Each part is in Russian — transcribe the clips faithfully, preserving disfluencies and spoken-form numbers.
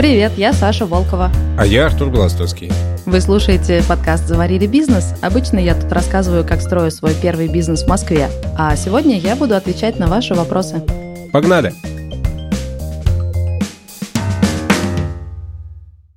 Привет, я Саша Волкова. А я Артур Гластовский. Вы слушаете подкаст «Заварили бизнес». Обычно я тут рассказываю, как строю свой первый бизнес в Москве. А сегодня я буду отвечать на ваши вопросы. Погнали!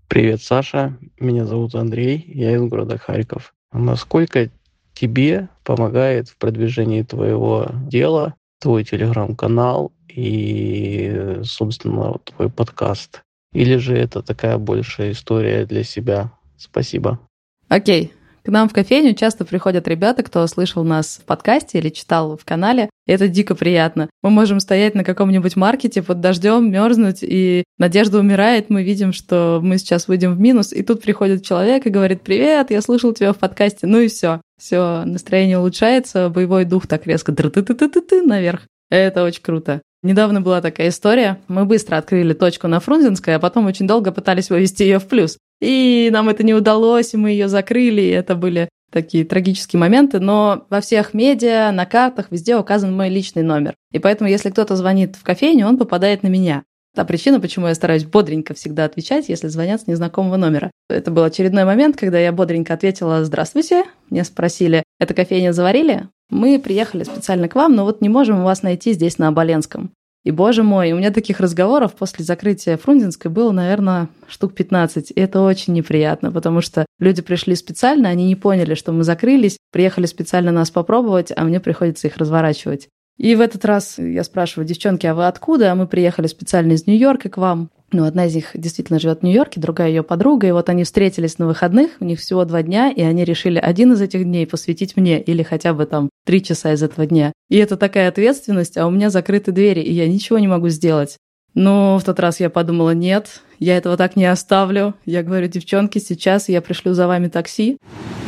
Привет, Саша. Меня зовут Андрей. Я из города Харьков. Насколько тебе помогает в продвижении твоего дела твой телеграм-канал и, собственно, твой подкаст? Или же это такая большая история для себя? Спасибо. Окей. К нам в кофейню часто приходят ребята, кто слышал нас в подкасте или читал в канале. Это дико приятно. Мы можем стоять на каком-нибудь маркете под дождем, мерзнуть, и надежда умирает. Мы видим, что мы сейчас выйдем в минус, и тут приходит человек и говорит: «Привет, я слышал тебя в подкасте». Ну и все. Все, настроение улучшается, боевой дух так резко дры-ты-ты-ты-ты наверх. Это очень круто. Недавно была такая история. Мы быстро открыли точку на Фрунзенской, а потом очень долго пытались вывести ее в плюс. И нам это не удалось, и мы ее закрыли, и это были такие трагические моменты, но во всех медиа, на картах, везде указан мой личный номер. И поэтому, если кто-то звонит в кофейню, он попадает на меня. Та причина, почему я стараюсь бодренько всегда отвечать, если звонят с незнакомого номера. Это был очередной момент, когда я бодренько ответила: «Здравствуйте». Меня спросили: «Это кофейня заварили? Мы приехали специально к вам, но вот не можем вас найти здесь на Оболенском». И, боже мой, у меня таких разговоров после закрытия Фрунзенской было, наверное, штук пятнадцать. И это очень неприятно, потому что люди пришли специально, они не поняли, что мы закрылись, приехали специально нас попробовать, а мне приходится их разворачивать. И в этот раз я спрашиваю: девчонки, а вы откуда? А мы приехали специально из Нью-Йорка к вам. Ну, одна из них действительно живет в Нью-Йорке, другая ее подруга, и вот они встретились на выходных, у них всего два дня, и они решили один из этих дней посвятить мне или хотя бы там три часа из этого дня. И это такая ответственность, а у меня закрыты двери, и я ничего не могу сделать. Но в тот раз я подумала: нет, я этого так не оставлю. Я говорю: девчонки, сейчас я пришлю за вами такси.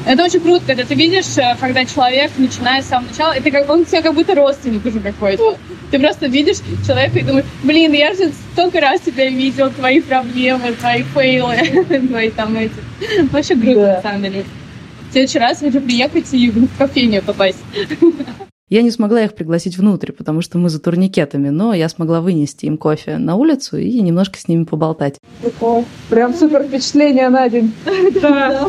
Это очень круто, когда ты видишь, когда человек начинает с самого начала, это как он тебя как будто родственник уже какой-то. Ты просто видишь человека и думаешь: блин, я же столько раз тебя видел, твои проблемы, твои фейлы, твои там эти. Вообще круто, на самом деле. В следующий раз хочу приехать и в кофейню попасть. Я не смогла их пригласить внутрь, потому что мы за турникетами, но я смогла вынести им кофе на улицу и немножко с ними поболтать. Прикол. Прям супер впечатление на день. Да.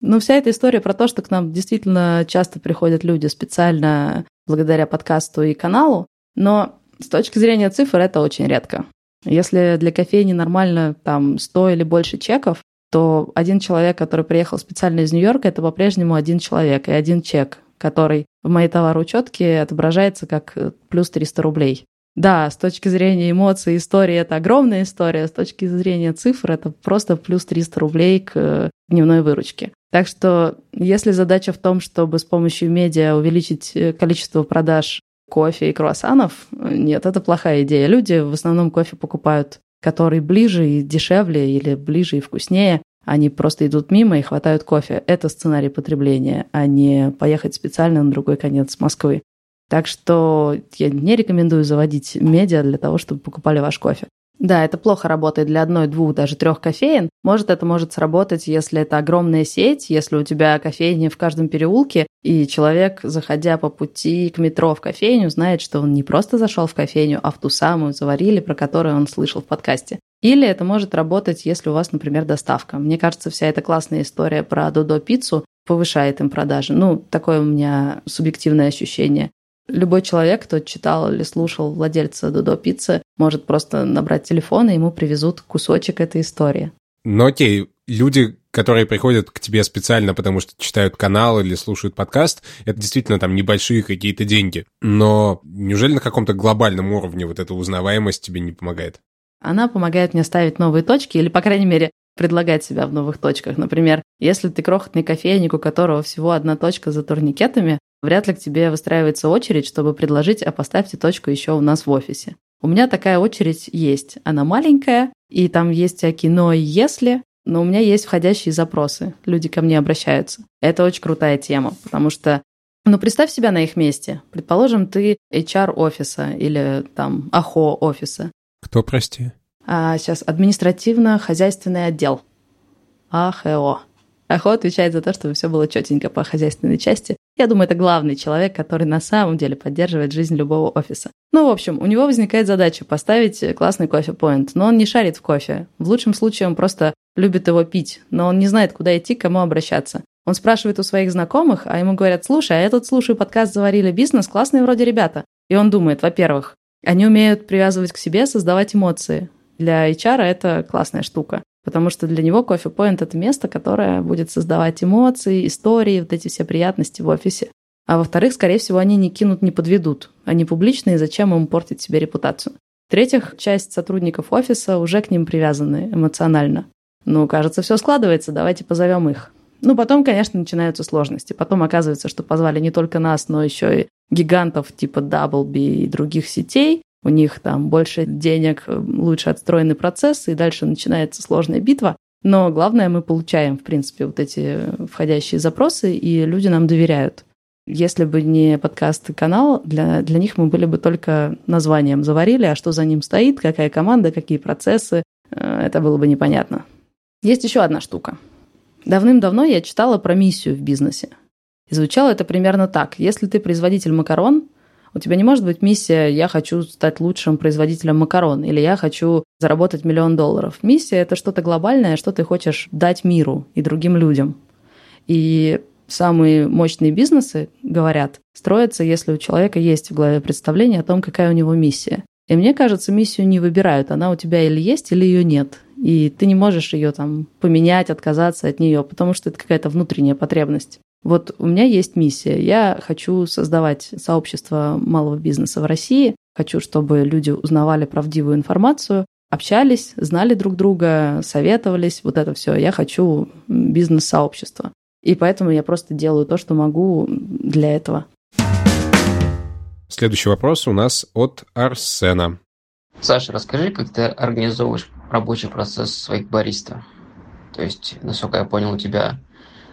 Ну, вся эта история про то, что к нам действительно часто приходят люди специально благодаря подкасту и каналу, но с точки зрения цифр это очень редко. Если для кофейни нормально там сто или больше чеков, то один человек, который приехал специально из Нью-Йорка, это по-прежнему один человек и один чек, который в моей товароучетке отображается как плюс триста рублей. Да, с точки зрения эмоций истории это огромная история, с точки зрения цифр это просто плюс триста рублей к дневной выручке. Так что если задача в том, чтобы с помощью медиа увеличить количество продаж кофе и круассанов, нет, это плохая идея. Люди в основном кофе покупают, который ближе и дешевле или ближе и вкуснее. Они просто идут мимо и хватают кофе. Это сценарий потребления, а не поехать специально на другой конец Москвы. Так что я не рекомендую заводить медиа для того, чтобы покупали ваш кофе. Да, это плохо работает для одной, двух, даже трех кофеен. Может, это может сработать, если это огромная сеть, если у тебя кофейни в каждом переулке, и человек, заходя по пути к метро в кофейню, знает, что он не просто зашел в кофейню, а в ту самую заварили, про которую он слышал в подкасте. Или это может работать, если у вас, например, доставка. Мне кажется, вся эта классная история про Додо-пиццу повышает им продажи. Ну, такое у меня субъективное ощущение. Любой человек, кто читал или слушал владельца Додо-пиццы, может просто набрать телефон, и ему привезут кусочек этой истории. Ну окей, люди, которые приходят к тебе специально, потому что читают канал или слушают подкаст, это действительно там небольшие какие-то деньги. Но неужели на каком-то глобальном уровне вот эта узнаваемость тебе не помогает? Она помогает мне ставить новые точки или, по крайней мере, предлагать себя в новых точках. Например, если ты крохотный кофейник, у которого всего одна точка за турникетами, вряд ли к тебе выстраивается очередь, чтобы предложить: а поставьте точку еще у нас в офисе. У меня такая очередь есть. Она маленькая, и там есть всякие «но» и «если», но у меня есть входящие запросы. Люди ко мне обращаются. Это очень крутая тема, потому что, ну, представь себя на их месте. Предположим, ты эйч ар офиса или там АХО офиса. Кто, прости? А, сейчас административно-хозяйственный отдел. АХО. АХО отвечает за то, чтобы все было четенько по хозяйственной части. Я думаю, это главный человек, который на самом деле поддерживает жизнь любого офиса. Ну, в общем, у него возникает задача поставить классный кофе-поинт, но он не шарит в кофе. В лучшем случае он просто любит его пить, но он не знает, куда идти, к кому обращаться. Он спрашивает у своих знакомых, а ему говорят: слушай, а я тут слушаю подкаст «Заварили бизнес», классные вроде ребята. И он думает: во-первых, они умеют привязывать к себе, создавать эмоции. Для эйч ар это классная штука, потому что для него кофе-поинт – это место, которое будет создавать эмоции, истории, вот эти все приятности в офисе. А во-вторых, скорее всего, они не кинут, не подведут. Они публичные, зачем им портить себе репутацию? В-третьих, часть сотрудников офиса уже к ним привязаны эмоционально. Ну, кажется, все складывается, давайте позовем их. Ну, потом, конечно, начинаются сложности. Потом оказывается, что позвали не только нас, но еще и гигантов типа Double B и других сетей. У них там больше денег, лучше отстроенный процесс, и дальше начинается сложная битва. Но главное, мы получаем, в принципе, вот эти входящие запросы, и люди нам доверяют. Если бы не подкаст и канал, для, для них мы были бы только названием «Заварили», а что за ним стоит, какая команда, какие процессы, это было бы непонятно. Есть еще одна штука. Давным-давно я читала про миссию в бизнесе. И звучало это примерно так. Если ты производитель макарон, у тебя не может быть миссия «я хочу стать лучшим производителем макарон» или «я хочу заработать миллион долларов». Миссия – это что-то глобальное, что ты хочешь дать миру и другим людям. И самые мощные бизнесы, говорят, строятся, если у человека есть в голове представление о том, какая у него миссия. И мне кажется, миссию не выбирают. Она у тебя или есть, или ее нет. И ты не можешь ее там поменять, отказаться от нее, потому что это какая-то внутренняя потребность. Вот у меня есть миссия. Я хочу создавать сообщество малого бизнеса в России. Хочу, чтобы люди узнавали правдивую информацию, общались, знали друг друга, советовались. Вот это все. Я хочу бизнес-сообщество. И поэтому я просто делаю то, что могу для этого. Следующий вопрос у нас от Арсена. Саша, расскажи, как ты организовываешь рабочий процесс своих бариста? То есть, насколько я понял, у тебя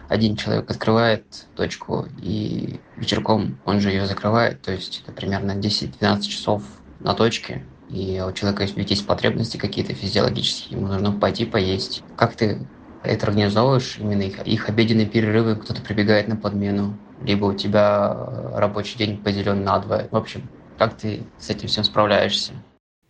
один человек открывает точку, и вечерком он же ее закрывает. То есть, это примерно десять-двенадцать часов на точке. И у человека есть потребности какие-то физиологические, ему нужно пойти поесть. Как ты это организовываешь? Именно их, их обеденные перерывы, кто-то прибегает на подмену, либо у тебя рабочий день поделен на два. В общем, как ты с этим всем справляешься?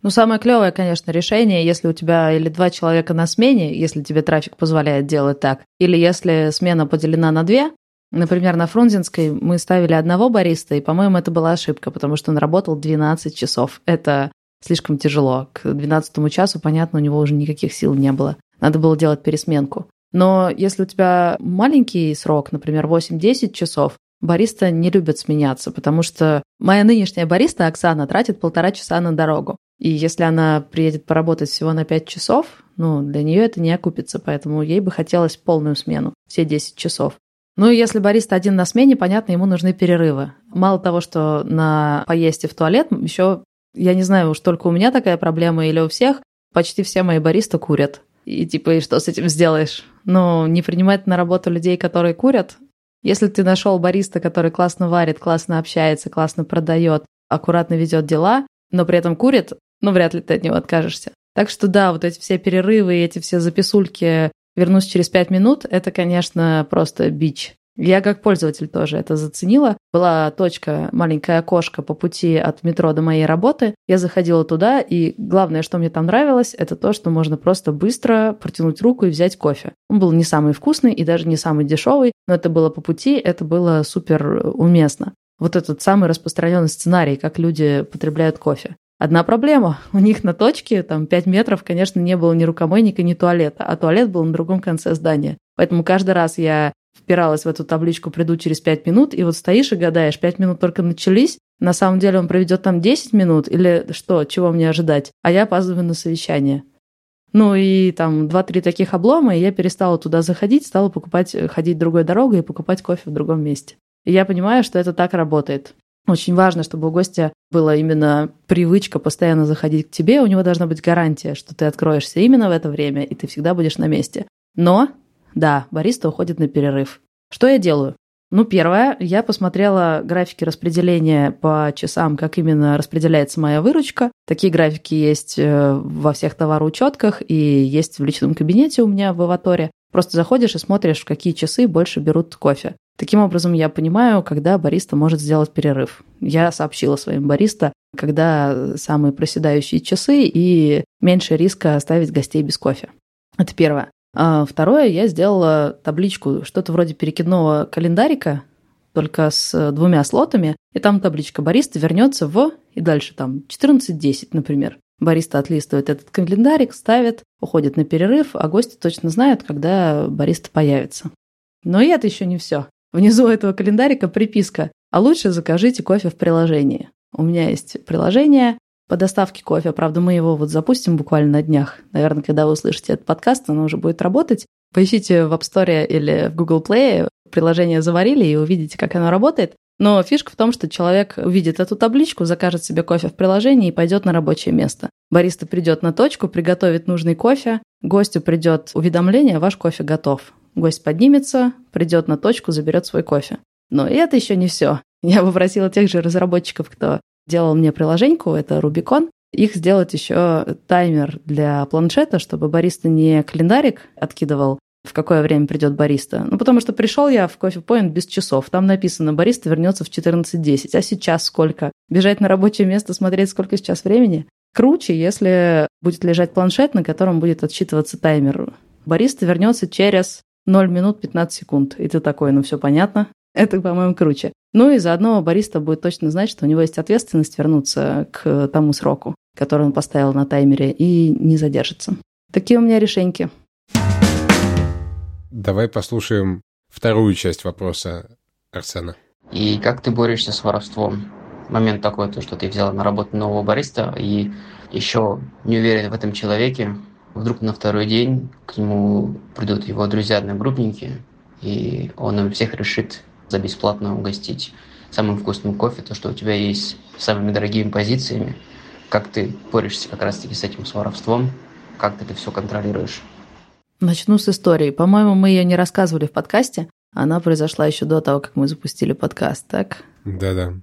Ну, самое клевое, конечно, решение, если у тебя или два человека на смене, если тебе трафик позволяет делать так, или если смена поделена на две. Например, на Фрунзенской мы ставили одного бариста, и, по-моему, это была ошибка, потому что он работал двенадцать часов. Это слишком тяжело. К двенадцатому часу, понятно, у него уже никаких сил не было. Надо было делать пересменку. Но если у тебя маленький срок, например, восемь-десять часов, бариста не любят сменяться, потому что моя нынешняя бариста Оксана тратит полтора часа на дорогу. И если она приедет поработать всего на пять часов, ну, для нее это не окупится, поэтому ей бы хотелось полную смену, все десять часов. Ну, и если бариста один на смене, понятно, ему нужны перерывы. Мало того, что на поесть и в туалет, еще, я не знаю, уж только у меня такая проблема или у всех, почти все мои бариста курят. И типа, и что с этим сделаешь? Ну, не принимать на работу людей, которые курят. Если ты нашел бариста, который классно варит, классно общается, классно продает, аккуратно ведет дела, но при этом курит, ну, вряд ли ты от него откажешься. Так что да, вот эти все перерывы, эти все записульки «вернусь через пять минут» — это, конечно, просто бич. Я как пользователь тоже это заценила. Была точка, маленькое окошко по пути от метро до моей работы. Я заходила туда, и главное, что мне там нравилось, это то, что можно просто быстро протянуть руку и взять кофе. Он был не самый вкусный и даже не самый дешевый, но это было по пути, это было супер уместно. Вот этот самый распространенный сценарий, как люди потребляют кофе. Одна проблема. У них на точке, там, пять метров, конечно, не было ни рукомойника, ни туалета, а туалет был на другом конце здания. Поэтому каждый раз я впиралась в эту табличку «приду через пять минут», и вот стоишь и гадаешь, пять минут только начались, на самом деле он проведет там десять минут, или что, чего мне ожидать, а я опаздываю на совещание. Ну и там два-три таких облома, и я перестала туда заходить, стала покупать, ходить другой дорогой и покупать кофе в другом месте. И я понимаю, что это так работает. Очень важно, чтобы у гостя была именно привычка постоянно заходить к тебе, у него должна быть гарантия, что ты откроешься именно в это время, и ты всегда будешь на месте. Но, да, бариста уходит на перерыв. Что я делаю? Ну, первое, я посмотрела графики распределения по часам, как именно распределяется моя выручка. Такие графики есть во всех товароучетках и есть в личном кабинете у меня в Evotor. Просто заходишь и смотришь, в какие часы больше берут кофе. Таким образом, я понимаю, когда бариста может сделать перерыв. Я сообщила своим бариста, когда самые проседающие часы и меньше риска оставить гостей без кофе. Это первое. А второе, я сделала табличку, что-то вроде перекидного календарика, только с двумя слотами, и там табличка «Бариста вернется в...» и дальше там четырнадцать десять, например. Бариста отлистывает этот календарик, ставит, уходит на перерыв, а гости точно знают, когда бариста появится. Но и это еще не все. Внизу этого календарика приписка «А лучше закажите кофе в приложении». У меня есть приложение по доставке кофе. Правда, мы его вот запустим буквально на днях. Наверное, когда вы услышите этот подкаст, оно уже будет работать. Поищите в App Store или в Google Play приложение «Заварили» и увидите, как оно работает. Но фишка в том, что человек увидит эту табличку, закажет себе кофе в приложении и пойдет на рабочее место. Бариста придет на точку, приготовит нужный кофе, гостю придет уведомление «Ваш кофе готов». Гость поднимется, придет на точку, заберет свой кофе. Но и это еще не все. Я попросила тех же разработчиков, кто делал мне приложеньку, это Rubicon, их сделать еще таймер для планшета, чтобы бариста не календарик откидывал, в какое время придет бариста. Ну, потому что пришел я в Coffee Point без часов. Там написано, бариста вернется в четырнадцать десять. А сейчас сколько? Бежать на рабочее место, смотреть, сколько сейчас времени? Круче, если будет лежать планшет, на котором будет отсчитываться таймер. Бариста вернется через ноль минут пятнадцать секунд. И ты такой, ну все понятно. Это, по-моему, круче. Ну и заодно бариста будет точно знать, что у него есть ответственность вернуться к тому сроку, который он поставил на таймере, и не задержится. Такие у меня решеньки. Давай послушаем вторую часть вопроса Арсена. И как ты борешься с воровством? Момент такой, то, что ты взял на работу нового бариста и еще не уверен в этом человеке. Вдруг на второй день к нему придут его друзья-одногруппники, и он им всех решит за бесплатно угостить самым вкусным кофе, то, что у тебя есть, самыми дорогими позициями. Как ты борешься как раз-таки с этим, с воровством? Как ты это все контролируешь? Начну с истории. По-моему, мы ее не рассказывали в подкасте. Она произошла еще до того, как мы запустили подкаст, так? Да-да.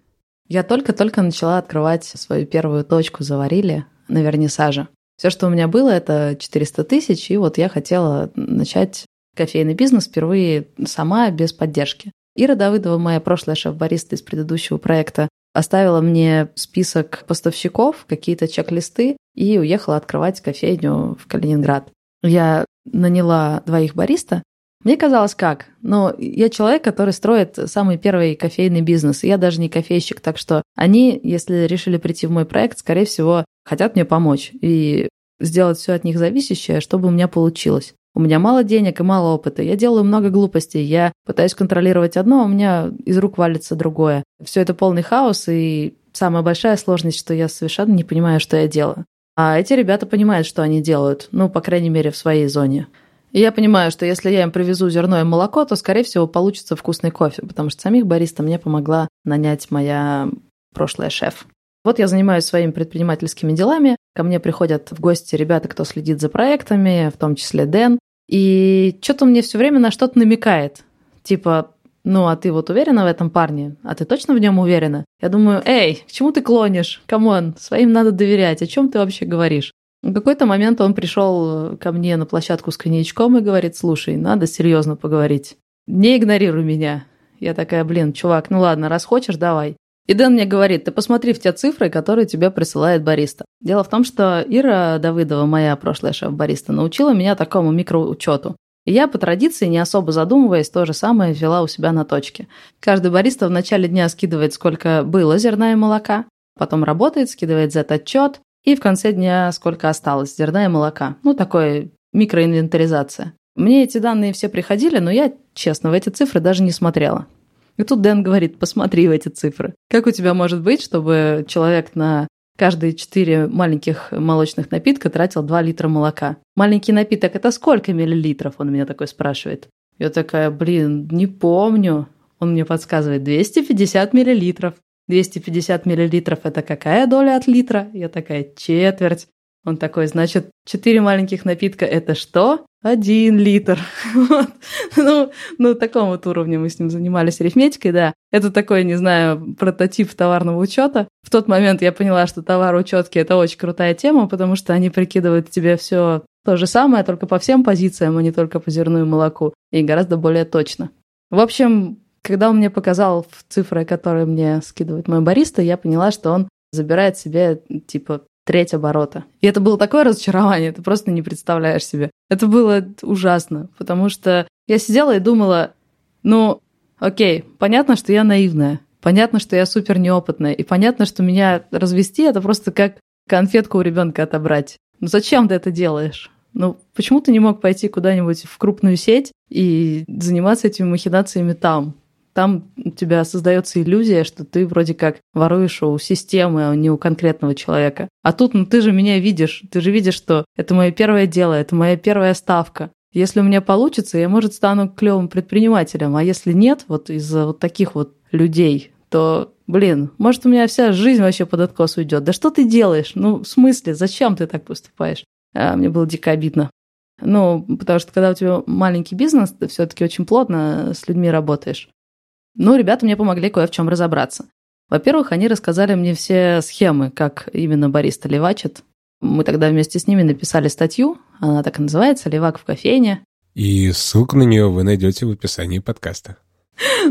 Я только-только начала открывать свою первую точку «Заварили» на вернисаже. Все, что у меня было, это четыреста тысяч, и вот я хотела начать кофейный бизнес впервые сама, без поддержки. Ира Давыдова, моя прошлая шеф-бариста из предыдущего проекта, оставила мне список поставщиков, какие-то чек-листы, и уехала открывать кофейню в Калининград. Я наняла двоих бариста. Мне казалось, как? Но я человек, который строит самый первый кофейный бизнес. Я даже не кофейщик, так что они, если решили прийти в мой проект, скорее всего, хотят мне помочь и сделать все от них зависящее, чтобы у меня получилось. У меня мало денег и мало опыта. Я делаю много глупостей. Я пытаюсь контролировать одно, а у меня из рук валится другое. Все это полный хаос, и самая большая сложность, что я совершенно не понимаю, что я делаю. А эти ребята понимают, что они делают, ну, по крайней мере, в своей зоне. И я понимаю, что если я им привезу зерно и молоко, то, скорее всего, получится вкусный кофе, потому что самих бариста мне помогла нанять моя прошлая шеф. Вот я занимаюсь своими предпринимательскими делами, ко мне приходят в гости ребята, кто следит за проектами, в том числе Дэн, и что-то мне все время на что-то намекает, типа... Ну, а ты вот уверена в этом парне? А ты точно в нем уверена? Я думаю, эй, к чему ты клонишь? Камон, своим надо доверять. О чем ты вообще говоришь? В какой-то момент он пришел ко мне на площадку с коньячком и говорит, слушай, надо серьезно поговорить. Не игнорируй меня. Я такая, блин, чувак, ну ладно, раз хочешь, давай. И Дэн мне говорит, ты посмотри в те цифры, которые тебе присылает бариста. Дело в том, что Ира Давыдова, моя прошлая шеф-бариста, научила меня такому микроучету. И я по традиции, не особо задумываясь, то же самое ввела у себя на точке. Каждый бариста в начале дня скидывает, сколько было зерна и молока, потом работает, скидывает зет-отчет, и в конце дня сколько осталось зерна и молока. Ну, такой микроинвентаризация. Мне эти данные все приходили, но я, честно, в эти цифры даже не смотрела. И тут Дэн говорит, посмотри в эти цифры. Как у тебя может быть, чтобы человек на... каждые четыре маленьких молочных напитка тратил два литра молока. Маленький напиток – это сколько миллилитров? Он меня такой спрашивает. Я такая, блин, не помню. Он мне подсказывает, двести пятьдесят миллилитров. двести пятьдесят миллилитров – это какая доля от литра? Я такая, четверть. Он такой, значит, четыре маленьких напитка – это что? Один литр. Вот. Ну, ну, такому вот уровню мы с ним занимались арифметикой, да. Это такой, не знаю, прототип товарного учета. В тот момент я поняла, что товароучетки – это очень крутая тема, потому что они прикидывают тебе все то же самое, только по всем позициям, а не только по зерну и молоку, и гораздо более точно. В общем, Когда он мне показал цифры, которые мне скидывает мой бариста, я поняла, что он забирает себе, типа, треть оборота. И это было такое разочарование, ты просто не представляешь себе. Это было ужасно, потому что я сидела и думала, ну, окей, понятно, что я наивная, понятно, что я супер неопытная, и понятно, что меня развести — это просто как конфетку у ребенка отобрать. Ну зачем ты это делаешь? Ну почему ты не мог пойти куда-нибудь в крупную сеть и заниматься этими махинациями там? Там у тебя создается иллюзия, что ты вроде как воруешь у системы, а не у конкретного человека. А тут, ну ты же меня видишь, ты же видишь, что это мое первое дело, это моя первая ставка. Если у меня получится, я, может, стану клевым предпринимателем, а если нет, вот из-за вот таких вот людей, то, блин, может, у меня вся жизнь вообще под откос уйдет. Да что ты делаешь? Ну, в смысле, зачем ты так поступаешь? А, мне было дико обидно. Ну, потому что когда у тебя маленький бизнес, ты все-таки очень плотно с людьми работаешь. Ну, ребята мне помогли кое в чем разобраться. Во-первых, они рассказали мне все схемы, как именно бариста левачит. Мы тогда вместе с ними написали статью, она так и называется «Левак в кофейне». И ссылку на нее вы найдете в описании подкаста.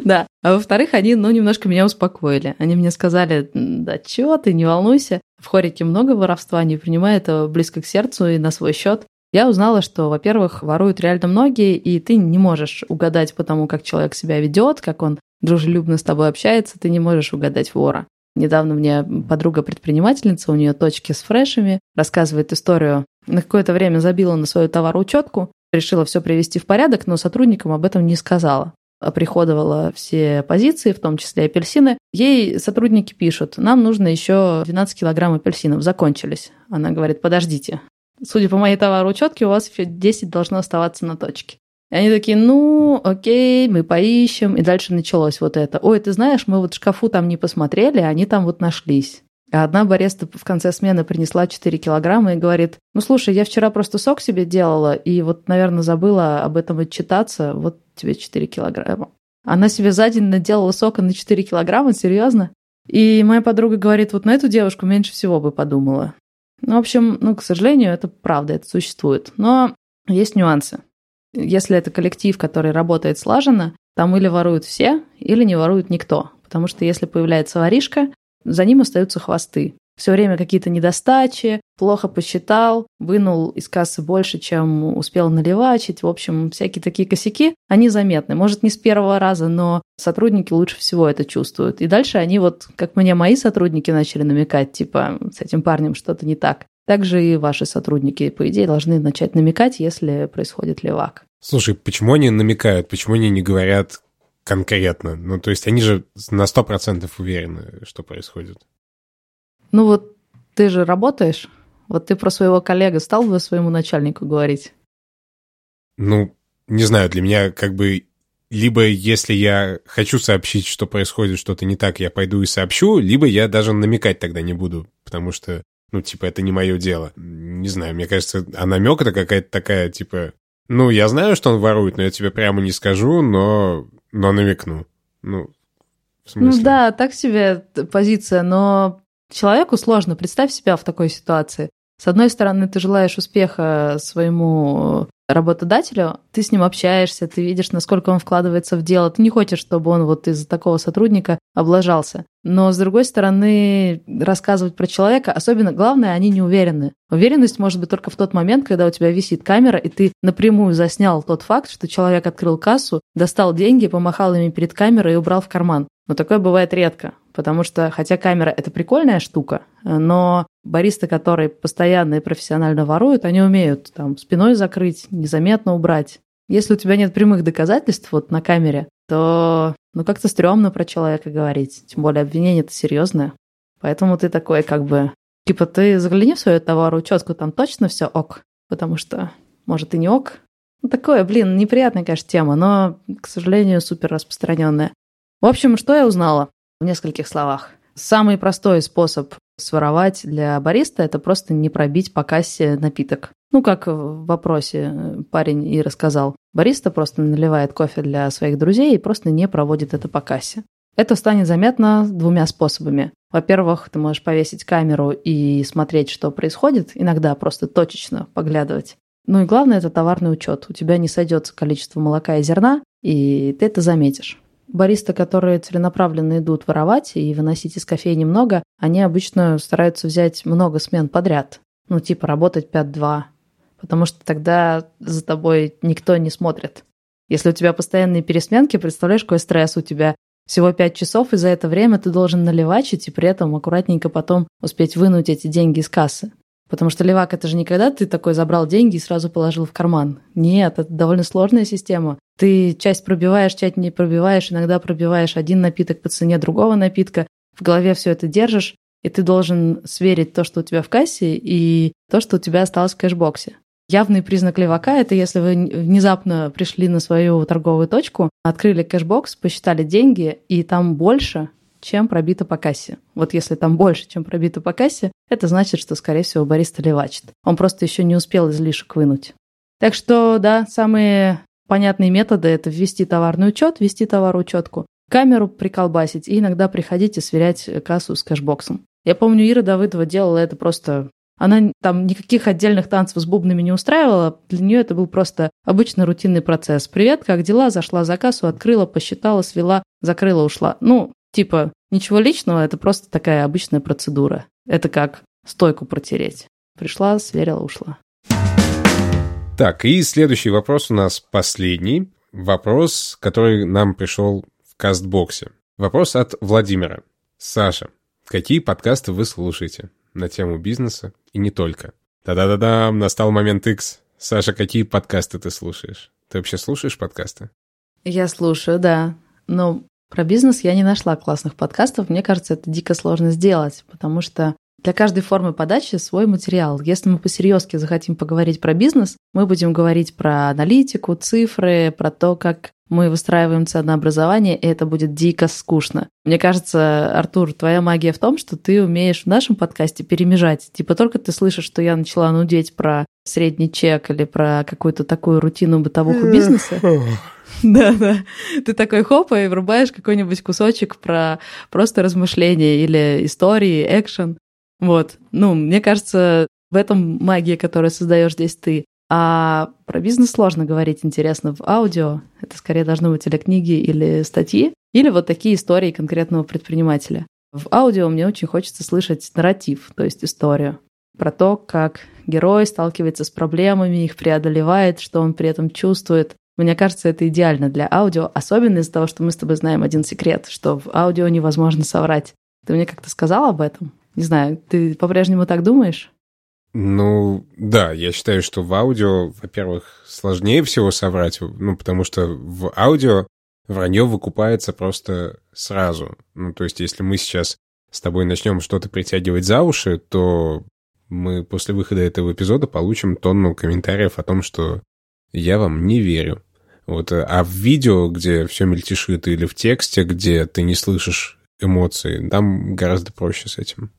Да. А во-вторых, они, ну, немножко меня успокоили. Они мне сказали, да чего ты, не волнуйся, в хорике много воровства, не принимай это близко к сердцу и на свой счет. Я узнала, что, во-первых, воруют реально многие, и ты не можешь угадать по тому, как человек себя ведет, как он дружелюбно с тобой общается, ты не можешь угадать вора. Недавно мне подруга-предпринимательница, у нее точки с фрешами, рассказывает историю. На какое-то время забила на свою товароучетку, решила все привести в порядок, но сотрудникам об этом не сказала. Оприходовала все позиции, в том числе апельсины. Ей сотрудники пишут, нам нужно еще двенадцать килограмм апельсинов, закончились. Она говорит, подождите, судя по моей товароучетке, у вас еще десять должно оставаться на точке. И они такие, ну, окей, мы поищем. И дальше началось вот это. Ой, ты знаешь, мы вот в шкафу там не посмотрели, а они там вот нашлись. А одна бариста в конце смены принесла четыре килограмма и говорит, ну, слушай, я вчера просто сок себе делала, и вот, наверное, забыла об этом отчитаться, вот тебе четыре килограмма. Она себе за день наделала сока на четыре килограмма, серьезно? И моя подруга говорит, вот на эту девушку меньше всего бы подумала. Ну, в общем, ну, к сожалению, это правда, это существует. Но есть нюансы. Если это коллектив, который работает слаженно, там или воруют все, или не воруют никто. Потому что если появляется воришка, за ним остаются хвосты. Все время какие-то недостачи, плохо посчитал, вынул из кассы больше, чем успел наливачить. В общем, всякие такие косяки, они заметны. Может, не с первого раза, но сотрудники лучше всего это чувствуют. И дальше они вот, как мне мои сотрудники начали намекать, типа, с этим парнем что-то не так. Также и ваши сотрудники, по идее, должны начать намекать, если происходит левак. Слушай, почему они намекают? Почему они не говорят конкретно? Ну, то есть они же на сто процентов уверены, что происходит. Ну вот ты же работаешь. Вот ты про своего коллегу стал бы своему начальнику говорить? Ну, не знаю, для меня как бы... Либо если я хочу сообщить, что происходит что-то не так, я пойду и сообщу, либо я даже намекать тогда не буду, потому что... Ну, типа, это не мое дело. Не знаю, мне кажется, а намек это какая-то такая, типа... Ну, я знаю, что он ворует, но я тебе прямо не скажу, но, но намекну. Ну, в смысле... Ну, да, так себе позиция, но человеку сложно. Представь себя в такой ситуации. С одной стороны, ты желаешь успеха своему работодателю, ты с ним общаешься, ты видишь, насколько он вкладывается в дело, ты не хочешь, чтобы он вот из-за такого сотрудника облажался. Но, с другой стороны, рассказывать про человека, особенно главное, они не уверены. Уверенность может быть только в тот момент, когда у тебя висит камера, и ты напрямую заснял тот факт, что человек открыл кассу, достал деньги, помахал ими перед камерой и убрал в карман. Но такое бывает редко, потому что, хотя камера – это прикольная штука, но баристы, которые постоянно и профессионально воруют, они умеют там спиной закрыть, незаметно убрать. Если у тебя нет прямых доказательств вот на камере, то ну как-то стрёмно про человека говорить, тем более обвинение-то серьезное. Поэтому ты такой как бы, типа ты загляни в свою товароучетку, там точно все ок, потому что, может, и не ок. Ну такое, блин, неприятная, конечно, тема, но, к сожалению, супер распространенная. В общем, что я узнала в нескольких словах. Самый простой способ своровать для бариста – это просто не пробить по кассе напиток. Ну, как в вопросе парень и рассказал. Бариста просто наливает кофе для своих друзей и просто не проводит это по кассе. Это станет заметно двумя способами. Во-первых, ты можешь повесить камеру и смотреть, что происходит, иногда просто точечно поглядывать. Ну и главное – это товарный учет. У тебя не сойдется количество молока и зерна, и ты это заметишь. Баристы, которые целенаправленно идут воровать и выносить из кофейни много, они обычно стараются взять много смен подряд. Ну, типа работать пять-два, потому что тогда за тобой никто не смотрит. Если у тебя постоянные пересменки, представляешь, какой стресс у тебя. Всего пять часов, и за это время ты должен наливачить и при этом аккуратненько потом успеть вынуть эти деньги из кассы. Потому что левак — это же не когда ты такой забрал деньги и сразу положил в карман. Нет, это довольно сложная система. Ты часть пробиваешь, часть не пробиваешь, иногда пробиваешь один напиток по цене другого напитка, в голове все это держишь, и ты должен сверить то, что у тебя в кассе, и то, что у тебя осталось в кэшбоксе. Явный признак левака — это если вы внезапно пришли на свою торговую точку, открыли кэшбокс, посчитали деньги, и там больше, чем пробито по кассе. Вот если там больше, чем пробито по кассе, это значит, что, скорее всего, бариста левачит. Он просто еще не успел излишек вынуть. Так что, да, самые понятные методы — это ввести товарный учет, ввести товароучетку, камеру приколбасить и иногда приходить и сверять кассу с кэшбоксом. Я помню, Ира Давыдова делала это просто... Она там никаких отдельных танцев с бубнами не устраивала. Для нее это был просто обычный рутинный процесс. «Привет, как дела?» Зашла за кассу, открыла, посчитала, свела, закрыла, ушла. Ну, типа, ничего личного, это просто такая обычная процедура. Это как стойку протереть. Пришла, сверила, ушла. Так, и следующий вопрос у нас последний. Вопрос, который нам пришел в кастбоксе. Вопрос от Владимира. Саша, какие подкасты вы слушаете на тему бизнеса и не только? Та-да-да-дам, настал момент X. Саша, какие подкасты ты слушаешь? Ты вообще слушаешь подкасты? Я слушаю, да. Но про бизнес я не нашла классных подкастов. Мне кажется, это дико сложно сделать, потому что для каждой формы подачи свой материал. Если мы по-серьезки захотим поговорить про бизнес, мы будем говорить про аналитику, цифры, про то, как мы выстраиваем ценообразование, и это будет дико скучно. Мне кажется, Артур, твоя магия в том, что ты умеешь в нашем подкасте перемежать. Типа только ты слышишь, что я начала нудеть про средний чек или про какую-то такую рутину бытовуху бизнеса. Да-да. Ты такой хоп, и врубаешь какой-нибудь кусочек про просто размышления или истории, экшен. Вот. Ну, мне кажется, в этом магия, которую создаешь здесь ты. А про бизнес сложно говорить интересно в аудио. Это скорее должно быть или книги, или статьи, или вот такие истории конкретного предпринимателя. В аудио мне очень хочется слышать нарратив, то есть историю, про то, как герой сталкивается с проблемами, их преодолевает, что он при этом чувствует. Мне кажется, это идеально для аудио, особенно из-за того, что мы с тобой знаем один секрет, что в аудио невозможно соврать. Ты мне как-то сказал об этом? Не знаю, ты по-прежнему так думаешь? Ну, да, я считаю, что в аудио, во-первых, сложнее всего соврать, ну, потому что в аудио вранье выкупается просто сразу. Ну, то есть, если мы сейчас с тобой начнем что-то притягивать за уши, то мы после выхода этого эпизода получим тонну комментариев о том, что я вам не верю. Вот, а в видео, где все мельтешит, или в тексте, где ты не слышишь эмоций, там гораздо проще с этим.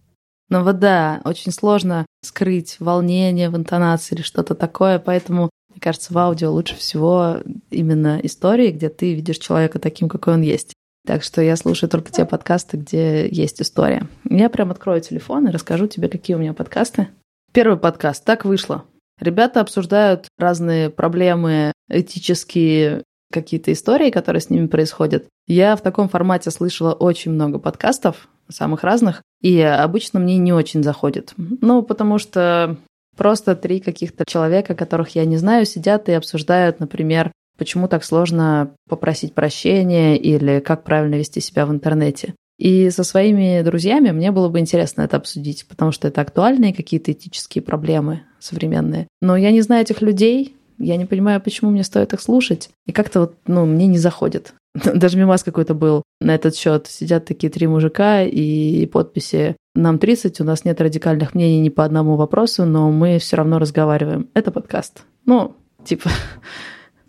Ну вот да, очень сложно скрыть волнение в интонации или что-то такое, поэтому, мне кажется, в аудио лучше всего именно истории, где ты видишь человека таким, какой он есть. Так что я слушаю только те подкасты, где есть история. Я прям открою телефон и расскажу тебе, какие у меня подкасты. Первый подкаст «Так вышло». Ребята обсуждают разные проблемы, этические какие-то истории, которые с ними происходят. Я в таком формате слышала очень много подкастов, самых разных, и обычно мне не очень заходит. Ну, потому что просто три каких-то человека, которых я не знаю, сидят и обсуждают, например, почему так сложно попросить прощения или как правильно вести себя в интернете. И со своими друзьями мне было бы интересно это обсудить, потому что это актуальные какие-то этические проблемы современные. Но я не знаю этих людей, я не понимаю, почему мне стоит их слушать, и как-то вот, ну, мне не заходит. Даже мемас какой-то был на этот счет. Сидят такие три мужика и подписи «Нам тридцать, у нас нет радикальных мнений ни по одному вопросу, но мы все равно разговариваем». Это подкаст. Ну, типа,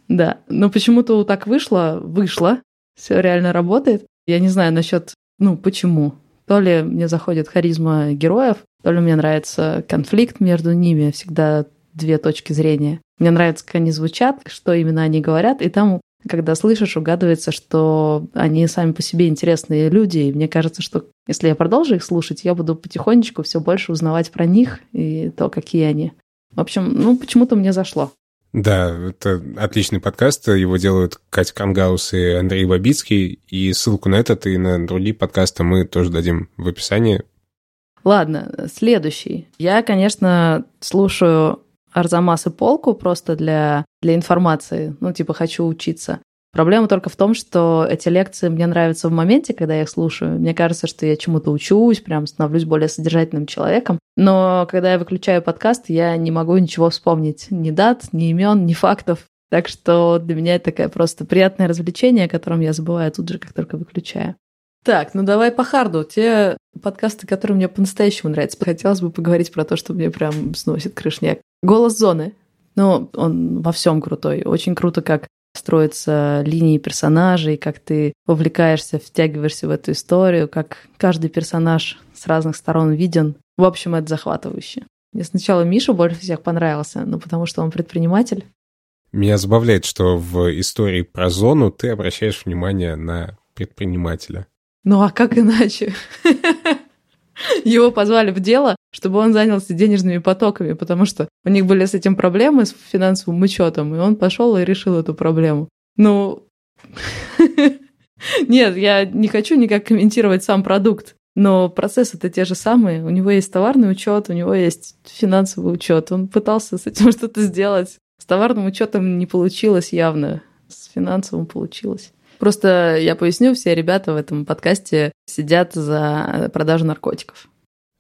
да. Но почему-то так вышло, вышло. Все реально работает. Я не знаю насчет, ну, почему. То ли мне заходит харизма героев, то ли мне нравится конфликт между ними. Всегда две точки зрения. Мне нравится, как они звучат, что именно они говорят, и там... Когда слышишь, угадывается, что они сами по себе интересные люди, и мне кажется, что если я продолжу их слушать, я буду потихонечку все больше узнавать про них и то, какие они. В общем, ну, почему-то мне зашло. Да, это отличный подкаст, его делают Катя Кангауз и Андрей Бабицкий, и ссылку на этот и на другие подкасты мы тоже дадим в описании. Ладно, следующий. Я, конечно, слушаю Арзамас и Полку просто для, для информации, ну, типа, хочу учиться. Проблема только в том, что эти лекции мне нравятся в моменте, когда я их слушаю. Мне кажется, что я чему-то учусь, прям становлюсь более содержательным человеком. Но когда я выключаю подкаст, я не могу ничего вспомнить. Ни дат, ни имен, ни фактов. Так что для меня это такое просто приятное развлечение, о котором я забываю тут же, как только выключаю. Так, ну давай по харду. Те подкасты, которые мне по-настоящему нравятся. Хотелось бы поговорить про то, что мне прям сносит крышняк. «Голос Зоны». Ну, он во всем крутой. Очень круто, как строятся линии персонажей, как ты вовлекаешься, втягиваешься в эту историю, как каждый персонаж с разных сторон виден. В общем, это захватывающе. Мне сначала Миша больше всех понравился, ну, потому что он предприниматель. Меня забавляет, что в истории про зону ты обращаешь внимание на предпринимателя. Ну, а как иначе? Его позвали в дело, чтобы он занялся денежными потоками, потому что у них были с этим проблемы, с финансовым учетом, и он пошел и решил эту проблему. Ну, нет, я не хочу никак комментировать сам продукт, но процессы-то те же самые. У него есть товарный учет, у него есть финансовый учет. Он пытался с этим что-то сделать. С товарным учетом не получилось явно, с финансовым получилось. Просто я поясню, все ребята в этом подкасте сидят за продажу наркотиков.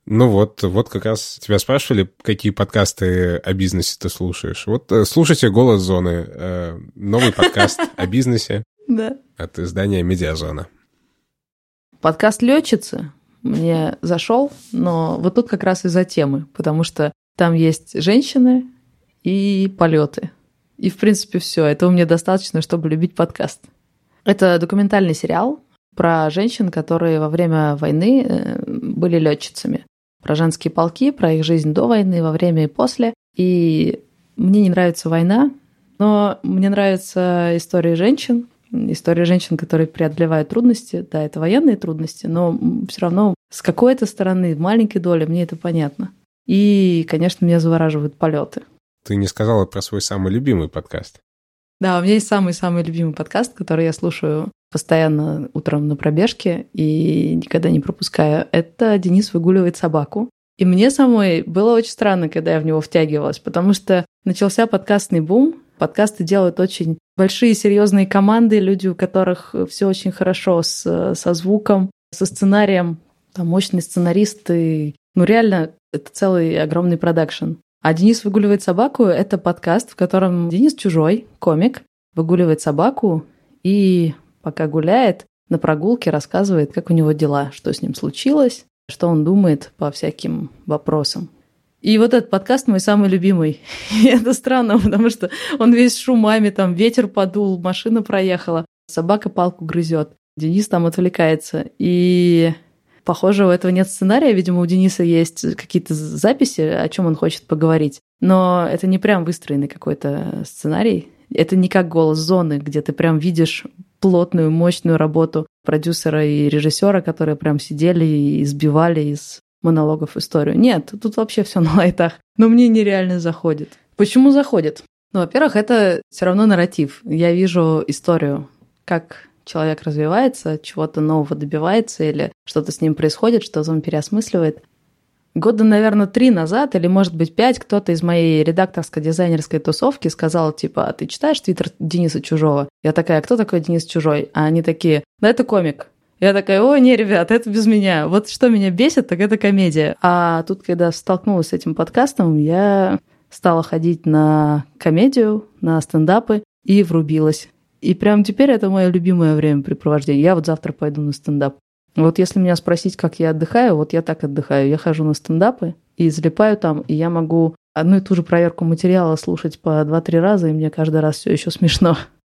Ну вот, вот как раз тебя спрашивали, какие подкасты о бизнесе ты слушаешь. Вот слушайте «Голос Зоны», новый подкаст о бизнесе от издания «Медиазона». Подкаст «Лётчицы» мне зашел, но вот тут как раз из-за темы, потому что там есть женщины и полеты. И, в принципе, все. Этого мне достаточно, чтобы любить подкаст. Это документальный сериал про женщин, которые во время войны были летчицами. Про женские полки, про их жизнь до войны, во время и после. И мне не нравится война, но мне нравятся истории женщин. Истории женщин, которые преодолевают трудности. Да, это военные трудности, но все равно с какой-то стороны, в маленькой доле, мне это понятно. И, конечно, меня завораживают полеты. Ты не сказала про свой самый любимый подкаст. Да, у меня есть самый-самый любимый подкаст, который я слушаю постоянно утром на пробежке и никогда не пропускаю. Это «Денис выгуливает собаку». И мне самой было очень странно, когда я в него втягивалась, потому что начался подкастный бум. Подкасты делают очень большие, серьезные команды, люди, у которых все очень хорошо с, со звуком, со сценарием. Там мощные сценаристы. Ну реально, это целый огромный продакшн. А «Денис выгуливает собаку» — это подкаст, в котором Денис Чужой, комик, выгуливает собаку и, пока гуляет, на прогулке рассказывает, как у него дела, что с ним случилось, что он думает по всяким вопросам. И вот этот подкаст мой самый любимый. И это странно, потому что он весь шумами, там ветер подул, машина проехала, собака палку грызет, Денис там отвлекается. И... Похоже, у этого нет сценария. Видимо, у Дениса есть какие-то записи, о чем он хочет поговорить. Но это не прям выстроенный какой-то сценарий. Это не как «Голос Зоны», где ты прям видишь плотную, мощную работу продюсера и режиссера, которые прям сидели и сбивали из монологов историю. Нет, тут вообще все на лайтах. Но мне нереально заходит. Почему заходит? Ну, во-первых, это все равно нарратив. Я вижу историю, как... Человек развивается, чего-то нового добивается или что-то с ним происходит, что он переосмысливает. Года, наверное, три назад или, может быть, пять, кто-то из моей редакторско-дизайнерской тусовки сказал, типа, а ты читаешь твиттер Дениса Чужого? Я такая, кто такой Денис Чужой? А они такие, да это комик. Я такая, о, не, ребят, это без меня. Вот что меня бесит, так это комедия. А тут, когда столкнулась с этим подкастом, я стала ходить на комедию, на стендапы и врубилась. И прямо теперь это мое любимое времяпрепровождение. Я вот завтра пойду на стендап. Вот если меня спросить, как я отдыхаю, вот я так отдыхаю. Я хожу на стендапы и залипаю там, и я могу одну и ту же проверку материала слушать по два-три раза, и мне каждый раз все еще смешно.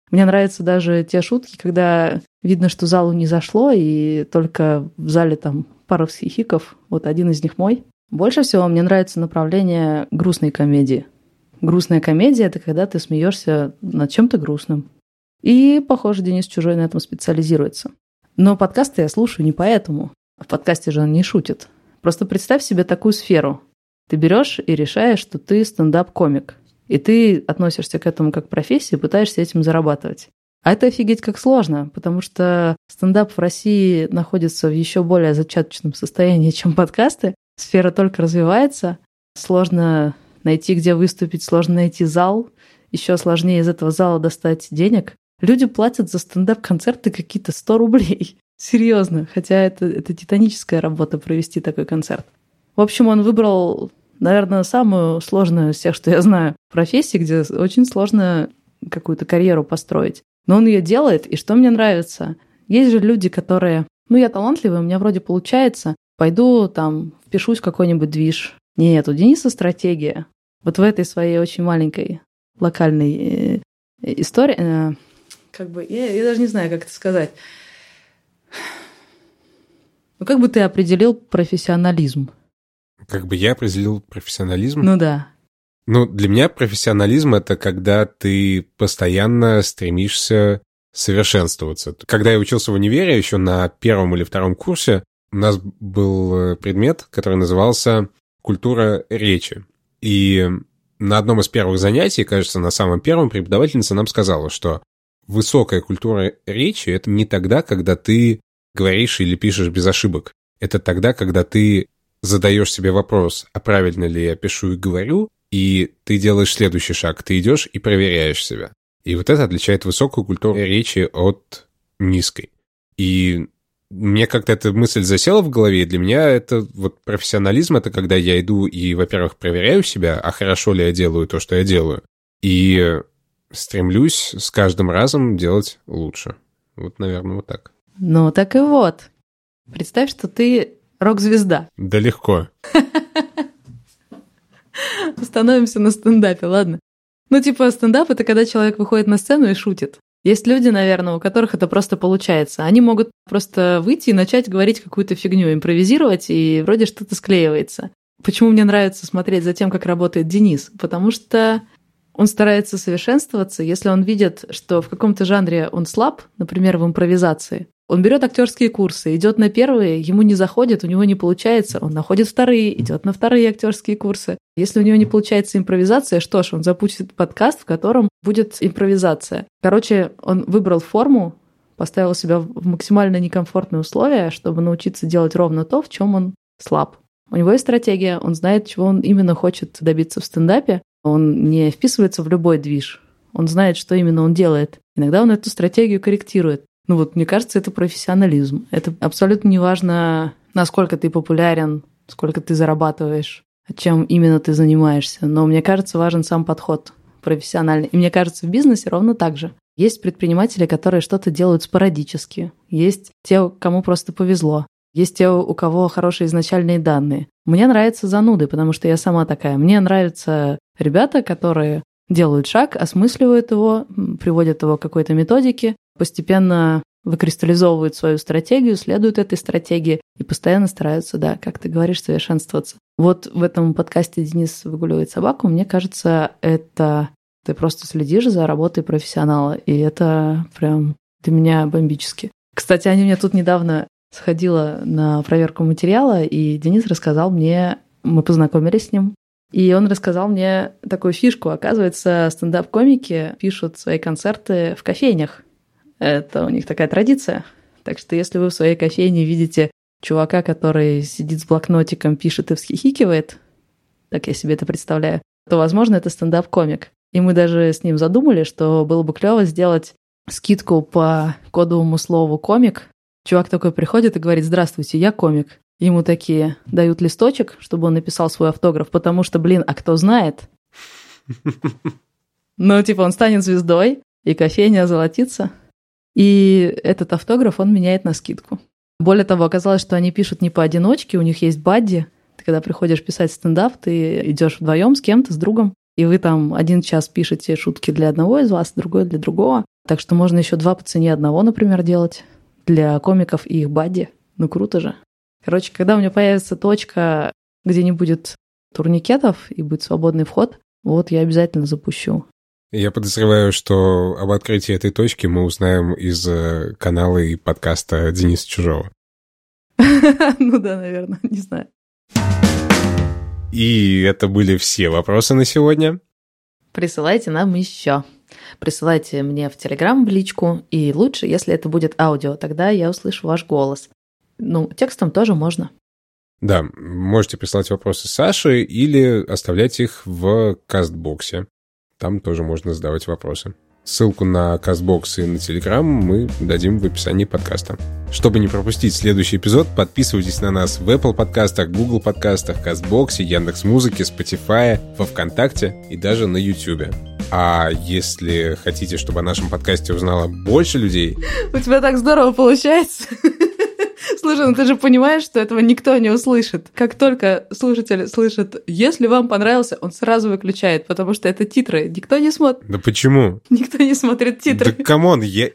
Мне нравятся даже те шутки, когда видно, что залу не зашло, и только в зале там пара хихиков. Вот один из них мой. Больше всего мне нравится направление грустной комедии. Грустная комедия – это когда ты смеешься над чем-то грустным. И, похоже, Денис Чужой на этом специализируется. Но подкасты я слушаю не поэтому. В подкасте же он не шутит. Просто представь себе такую сферу. Ты берешь и решаешь, что ты стендап-комик. И ты относишься к этому как к профессии, пытаешься этим зарабатывать. А это офигеть как сложно, потому что стендап в России находится в еще более зачаточном состоянии, чем подкасты. Сфера только развивается. Сложно найти, где выступить, сложно найти зал. Еще сложнее из этого зала достать денег. Люди платят за стендап-концерты какие-то сто рублей. Серьезно, хотя это, это титаническая работа провести такой концерт. В общем, он выбрал, наверное, самую сложную из всех, что я знаю, профессию, где очень сложно какую-то карьеру построить. Но он ее делает, и что мне нравится? Есть же люди, которые... Ну, я талантливый, у меня вроде получается. Пойду там, впишусь в какой-нибудь движ. Нет, у Дениса стратегия. Вот в этой своей очень маленькой локальной истории... Как бы, я, я даже не знаю, как это сказать. Ну, как бы ты определил профессионализм? Как бы я определил профессионализм? Ну да. Ну, для меня профессионализм — это когда ты постоянно стремишься совершенствоваться. Когда я учился в универе, еще на первом или втором курсе, у нас был предмет, который назывался «Культура речи». И на одном из первых занятий, кажется, на самом первом, преподавательница нам сказала, что высокая культура речи — это не тогда, когда ты говоришь или пишешь без ошибок. Это тогда, когда ты задаешь себе вопрос, а правильно ли я пишу и говорю, и ты делаешь следующий шаг, ты идешь и проверяешь себя. И вот это отличает высокую культуру речи от низкой. И мне как-то эта мысль засела в голове, и для меня это вот профессионализм, это когда я иду и, во-первых, проверяю себя, а хорошо ли я делаю то, что я делаю, и стремлюсь с каждым разом делать лучше. Вот, наверное, вот так. Ну, так и вот. Представь, что ты рок-звезда. Да легко. Остановимся на стендапе, ладно? Ну, типа, стендап — это когда человек выходит на сцену и шутит. Есть люди, наверное, у которых это просто получается. Они могут просто выйти и начать говорить какую-то фигню, импровизировать, и вроде что-то склеивается. Почему мне нравится смотреть за тем, как работает Денис? Потому что он старается совершенствоваться. Если он видит, что в каком-то жанре он слаб, например, в импровизации, он берет актерские курсы, идет на первые, ему не заходит, у него не получается, он находит вторые, идет на вторые актерские курсы. Если у него не получается импровизация, что ж, он запустит подкаст, в котором будет импровизация. Короче, он выбрал форму, поставил себя в максимально некомфортные условия, чтобы научиться делать ровно то, в чем он слаб. У него есть стратегия, он знает, чего он именно хочет добиться в стендапе. Он не вписывается в любой движ. Он знает, что именно он делает. Иногда он эту стратегию корректирует. Ну вот, мне кажется, это профессионализм. Это абсолютно неважно, насколько ты популярен, сколько ты зарабатываешь, чем именно ты занимаешься. Но мне кажется, важен сам подход профессиональный. И мне кажется, в бизнесе ровно так же. Есть предприниматели, которые что-то делают спорадически. Есть те, кому просто повезло. Есть те, у кого хорошие изначальные данные. Мне нравятся зануды, потому что я сама такая. Мне нравятся ребята, которые делают шаг, осмысливают его, приводят его к какой-то методике, постепенно выкристаллизовывают свою стратегию, следуют этой стратегии и постоянно стараются, да, как ты говоришь, совершенствоваться. Вот в этом подкасте «Денис выгуливает собаку», мне кажется, это ты просто следишь за работой профессионала, и это прям для меня бомбически. Кстати, Аня, у меня тут недавно сходила на проверку материала, и Денис рассказал мне, мы познакомились с ним, и он рассказал мне такую фишку. Оказывается, стендап-комики пишут свои концерты в кофейнях. Это у них такая традиция. Так что если вы в своей кофейне видите чувака, который сидит с блокнотиком, пишет и всхихикивает, так я себе это представляю, то, возможно, это стендап-комик. И мы даже с ним задумали, что было бы клево сделать скидку по кодовому слову «комик». Чувак такой приходит и говорит: «Здравствуйте, я комик». Ему такие дают листочек, чтобы он написал свой автограф, потому что, блин, а кто знает? Ну, типа, он станет звездой, и кофейня озолотится. И этот автограф он меняет на скидку. Более того, оказалось, что они пишут не поодиночке, у них есть бадди. Ты когда приходишь писать стендап, ты идешь вдвоем с кем-то, с другом, и вы там один час пишете шутки для одного из вас, другой для другого. Так что можно еще два по цене одного, например, делать для комиков и их бадди. Ну, круто же. Короче, когда у меня появится точка, где не будет турникетов и будет свободный вход, вот я обязательно запущу. Я подозреваю, что об открытии этой точки мы узнаем из канала и подкаста Дениса Чужого. Ну да, наверное, не знаю. И это были все вопросы на сегодня. Присылайте нам еще. Присылайте мне в Телеграм в личку, и лучше, если это будет аудио, тогда я услышу ваш голос. Ну, текстом тоже можно. Да, можете присылать вопросы Саше или оставлять их в кастбоксе. Там тоже можно задавать вопросы. Ссылку на кастбокс и на Телеграм мы дадим в описании подкаста. Чтобы не пропустить следующий эпизод, подписывайтесь на нас в Apple подкастах, Google подкастах, Кастбоксе, Яндекс.Музыке, Spotify, во ВКонтакте и даже на Ютубе. А если хотите, чтобы о нашем подкасте узнало больше людей... У тебя так здорово получается. Слушай, ну ты же понимаешь, что этого никто не услышит. Как только слушатель слышит «Если вам понравился», он сразу выключает, потому что это титры. Никто не смотрит. Да почему? Никто не смотрит титры. Да камон, я...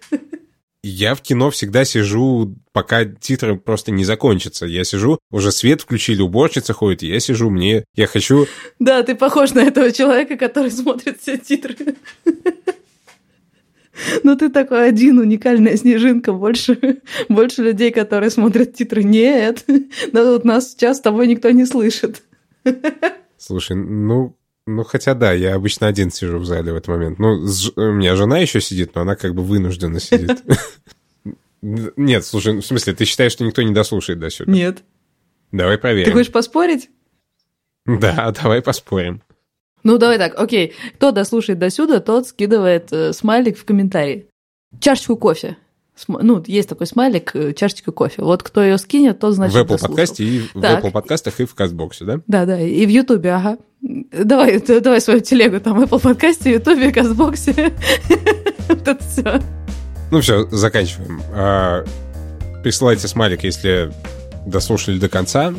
я в кино всегда сижу, пока титры просто не закончатся. Я сижу, уже свет включили, уборщица ходит, я сижу, мне... Я хочу... Да, ты похож на этого человека, который смотрит все титры. Ну, ты такой один, уникальная снежинка. Больше, больше людей, которые смотрят титры, нет. Да вот нас сейчас с тобой никто не слышит. Слушай, ну, ну хотя да, я обычно один сижу в зале в этот момент. Ну, ж, у меня жена еще сидит, но она как бы вынужденно сидит. Нет, слушай, в смысле, ты считаешь, что никто не дослушает до сюда? Нет. Давай проверим. Ты хочешь поспорить? Да, давай поспорим. Ну, давай так, окей. Кто дослушает до сюда, тот скидывает э, смайлик в комментарии. Чашечку кофе. См... Ну, есть такой смайлик, э, чашечку кофе. Вот кто ее скинет, тот, значит, дослушал. В Apple подкасте и в Apple подкастах и в Кастбоксе, да? Да, да, и в Ютубе, ага. Давай, давай свою телегу там, Apple подкасте, Ютубе, Кастбоксе. Вот это все. Ну, все, заканчиваем. Присылайте смайлик, если дослушали до конца.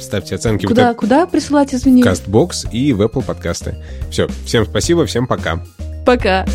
Ставьте оценки. Куда, вот так... куда присылать, извини? Кастбокс и в Apple подкасты. Все, всем спасибо, всем пока. Пока.